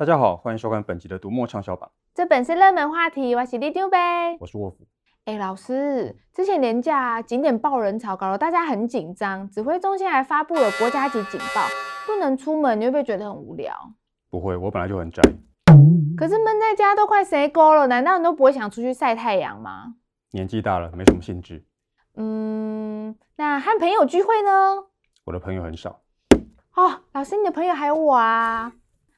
大家好，欢迎收看本集的读墨畅销榜。这本是热门话题，我是李丢呗，我是沃夫。哎，老师，之前连假景点爆人潮，搞得大家很紧张。指挥中心还发布了国家级警报，不能出门，你会不会觉得很无聊？不会，我本来就很宅。可是闷在家都快谁够了，难道你都不会想出去晒太阳吗？年纪大了，没什么兴致。那和朋友聚会呢？我的朋友很少。哦，老师，你的朋友还有我啊。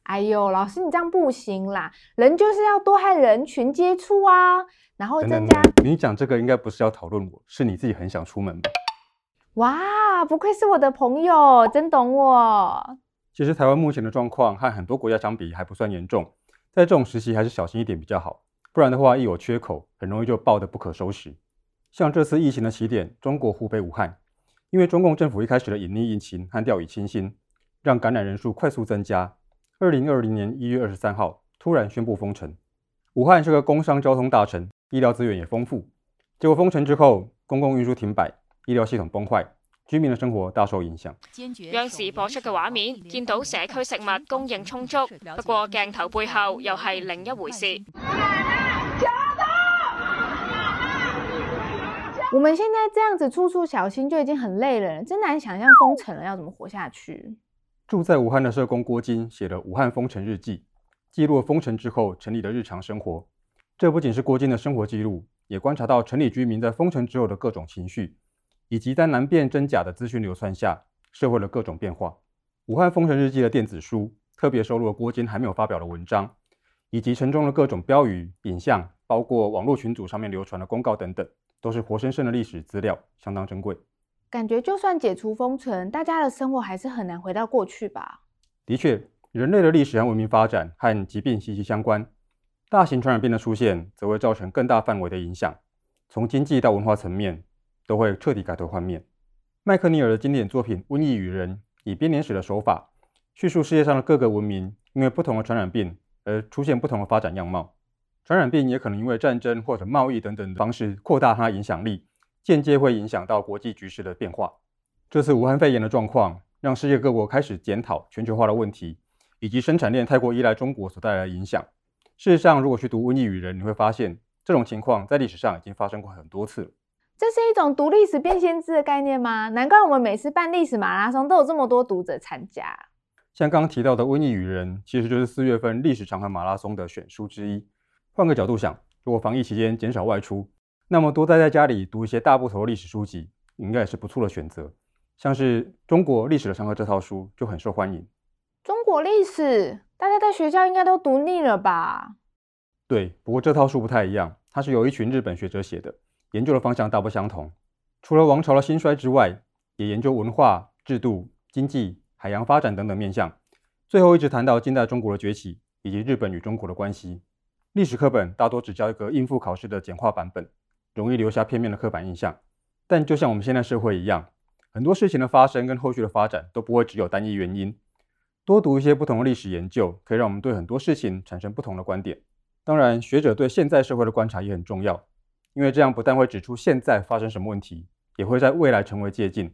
哎呦，老师你这样不行啦，人就是要多和人群接触啊，然后增加。你讲这个应该不是要讨论我，是你自己很想出门吧？哇，不愧是我的朋友，真懂我。其实台湾目前的状况和很多国家相比还不算严重，在这种时期还是小心一点比较好，不然的话一有缺口，很容易就爆得不可收拾。像这次疫情的起点，中国湖北武汉，因为中共政府一开始的隐匿疫情和掉以轻心，让感染人数快速增加。2020年1月23号突然宣布封城。武汉是个工商交通大城，医疗资源也丰富。结果封城之后，公共运输停摆，醫療系統崩壞，居民的生活大受影響。央視播出嘅畫面，見到社區食物供應充足，不過鏡頭背後又係另一回事。我們現在這樣子處處小心就已經很累了，真難想象封城了要怎麼活下去。住在武汉的社工郭金写了《武汉封城日记》，记录了封城之后城里的日常生活。这不仅是郭金的生活记录，也观察到城里居民在封城之后的各种情绪，以及在难辨真假的资讯流窜下社会的各种变化。《武汉封城日记》的电子书特别收录了郭金还没有发表的文章，以及城中的各种标语、影像，包括网络群组上面流传的公告等等，都是活生生的历史资料，相当珍贵。感觉就算解除封城，大家的生活还是很难回到过去吧。的确，人类的历史和文明发展和疾病息息相关，大型传染病的出现则会造成更大范围的影响，从经济到文化层面都会彻底改头换面。麦克尼尔的经典作品《瘟疫与人》以编年史的手法叙述世界上的各个文明因为不同的传染病而出现不同的发展样貌。传染病也可能因为战争或者贸易等等的方式扩大它的影响力，间接会影响到国际局势的变化。这次武汉肺炎的状况，让世界各国开始检讨全球化的问题，以及生产链太过依赖中国所带来的影响。事实上，如果去读《瘟疫与人》，你会发现这种情况在历史上已经发生过很多次了。这是一种读历史变先知的概念吗？难怪我们每次办历史马拉松都有这么多读者参加。像刚刚提到的《瘟疫与人》，其实就是4月份历史长河马拉松的选书之一。换个角度想，如果防疫期间减少外出，那么多待在家里读一些大部头的历史书籍，应该也是不错的选择。像是《中国历史的长河》这套书就很受欢迎。中国历史，大家在学校应该都读腻了吧？对，不过这套书不太一样，它是由一群日本学者写的，研究的方向大不相同。除了王朝的兴衰之外，也研究文化、制度、经济、海洋发展等等面向。最后一直谈到近代中国的崛起以及日本与中国的关系。历史课本大多只教一个应付考试的简化版本，容易留下片面的刻板印象。但就像我们现在社会一样，很多事情的发生跟后续的发展都不会只有单一原因。多读一些不同的历史研究，可以让我们对很多事情产生不同的观点。当然，学者对现在社会的观察也很重要，因为这样不但会指出现在发生什么问题，也会在未来成为借鉴。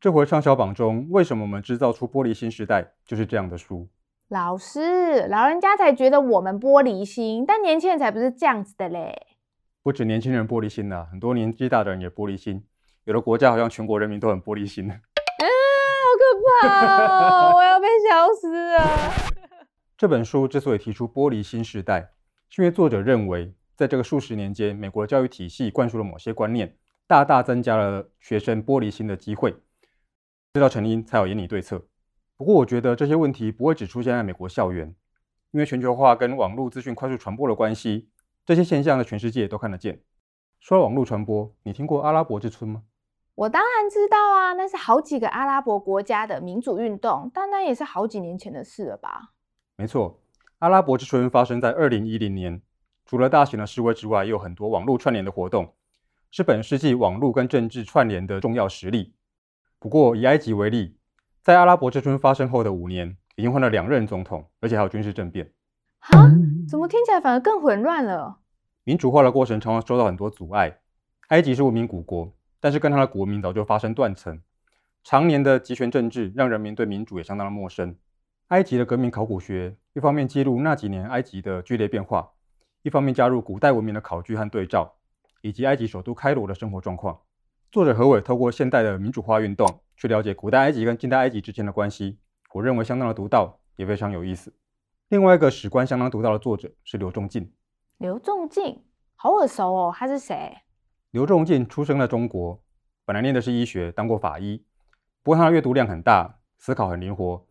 这回畅销榜中，为什么我们制造出玻璃心时代，就是这样的书。老师，老人家才觉得我们玻璃心，但年轻人才不是这样子的嘞。不止年轻人玻璃心啦，很多年纪大的人也玻璃心。有的国家好像全国人民都很玻璃心。好可怕哦！我要被笑死了。这本书之所以提出玻璃心时代，是因为作者认为，在这个数十年间，美国教育体系灌输了某些观念，大大增加了学生玻璃心的机会。知道成因才有研理对策。不过我觉得这些问题不会只出现在美国校园，因为全球化跟网络资讯快速传播的关系，这些现象在全世界都看得见。说到网络传播，你听过阿拉伯之春吗？我当然知道啊，那是好几个阿拉伯国家的民主运动，但那也是好几年前的事了吧？没错，阿拉伯之春发生在2010年，除了大型的示威之外，也有很多网络串联的活动，是本世纪网络跟政治串联的重要实例。不过以埃及为例，在阿拉伯之春发生后的5年，已经换了2任总统，而且还有军事政变。哈，怎么听起来反而更混乱了？民主化的过程常常受到很多阻碍。埃及是文明古国，但是跟它的国民早就发生断层。常年的集权政治让人民对民主也相当的陌生。埃及的革命考古学一方面记录那几年埃及的剧烈变化，一方面加入古代文明的考据和对照，以及埃及首都开罗的生活状况。作者何伟透过现代的民主化运动去了解古代埃及跟近代埃及之间的关系，我认为相当的独到，也非常有意思。另外一个史观相当独到的作者是刘仲敬。刘仲敬好耳熟哦，他是谁？刘仲敬出生在中国，本来念的是医学，当过法医。不过他的阅读量很大，思考很灵活，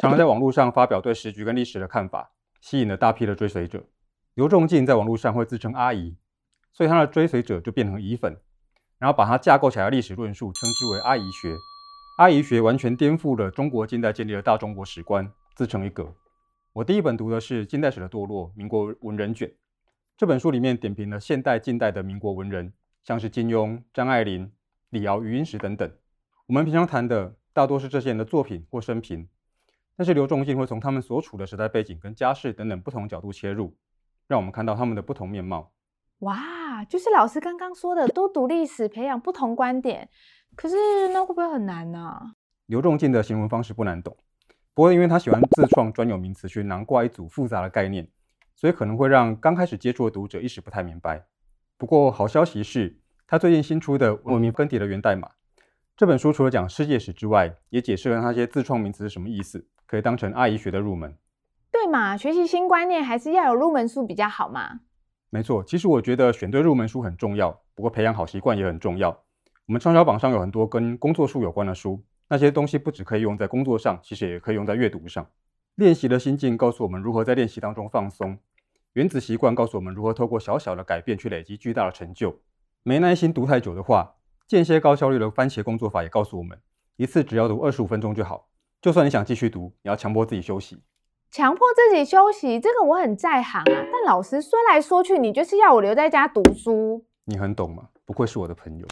常常在网络上发表对时局跟历史的看法，吸引了大批的追随者。刘仲敬在网络上会自称阿姨，所以他的追随者就变成姨粉，然后把他架构起来的历史论述称之为阿姨学。阿姨学完全颠覆了中国近代建立的大中国史观，自成一格。我第一本读的是《近代史的堕落：民国文人卷》，这本书里面点评了现代近代的民国文人，像是金庸、张爱玲、李敖、余英时等等。我们平常谈的大多是这些人的作品或生平，但是刘仲敬会从他们所处的时代背景跟家世等等不同角度切入，让我们看到他们的不同面貌。哇，就是老师刚刚说的，多读历史，培养不同观点。可是那会不会很难呢、啊？刘仲敬的行文方式不难懂，不过因为他喜欢自创专有名词去囊括一组复杂的概念，所以可能会让刚开始接触的读者一时不太明白。不过好消息是，他最近新出的《文明更迭的源代码》这本书，除了讲世界史之外，也解释了那些自创名词是什么意思，可以当成阿姨学的入门。对嘛，学习新观念还是要有入门书比较好嘛。没错，其实我觉得选对入门书很重要，不过培养好习惯也很重要。我们畅销榜上有很多跟工作术有关的书，那些东西不只可以用在工作上，其实也可以用在阅读上。练习的心境告诉我们如何在练习当中放松，原子习惯告诉我们如何透过小小的改变去累积巨大的成就。没耐心读太久的话，间歇高效率的番茄工作法也告诉我们，一次只要读25分钟就好，就算你想继续读，也要强迫自己休息。强迫自己休息，这个我很在行啊，但老师说来说去，你就是要我留在家读书。你很懂嘛，不愧是我的朋友。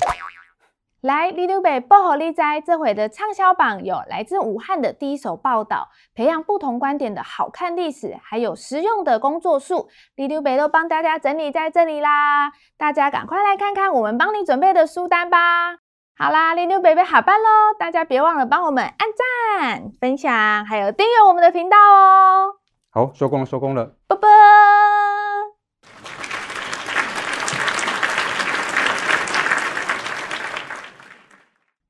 来，李柳北薄荷利斋这回的畅销榜有来自武汉的第一手报道，培养不同观点的好看历史，还有实用的工作术，李柳北都帮大家整理在这里啦，大家赶快来看看我们帮你准备的书单吧。好啦，李柳北下班咯，大家别忘了帮我们按赞、分享，还有订阅我们的频道哦。好，收工了，收工了，拜拜。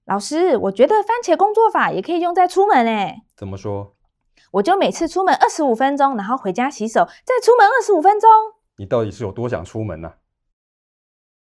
老师，我觉得番茄工作法也可以用在出门诶。怎么说？我就每次出门25分钟，然后回家洗手，再出门25分钟。你到底是有多想出门啊？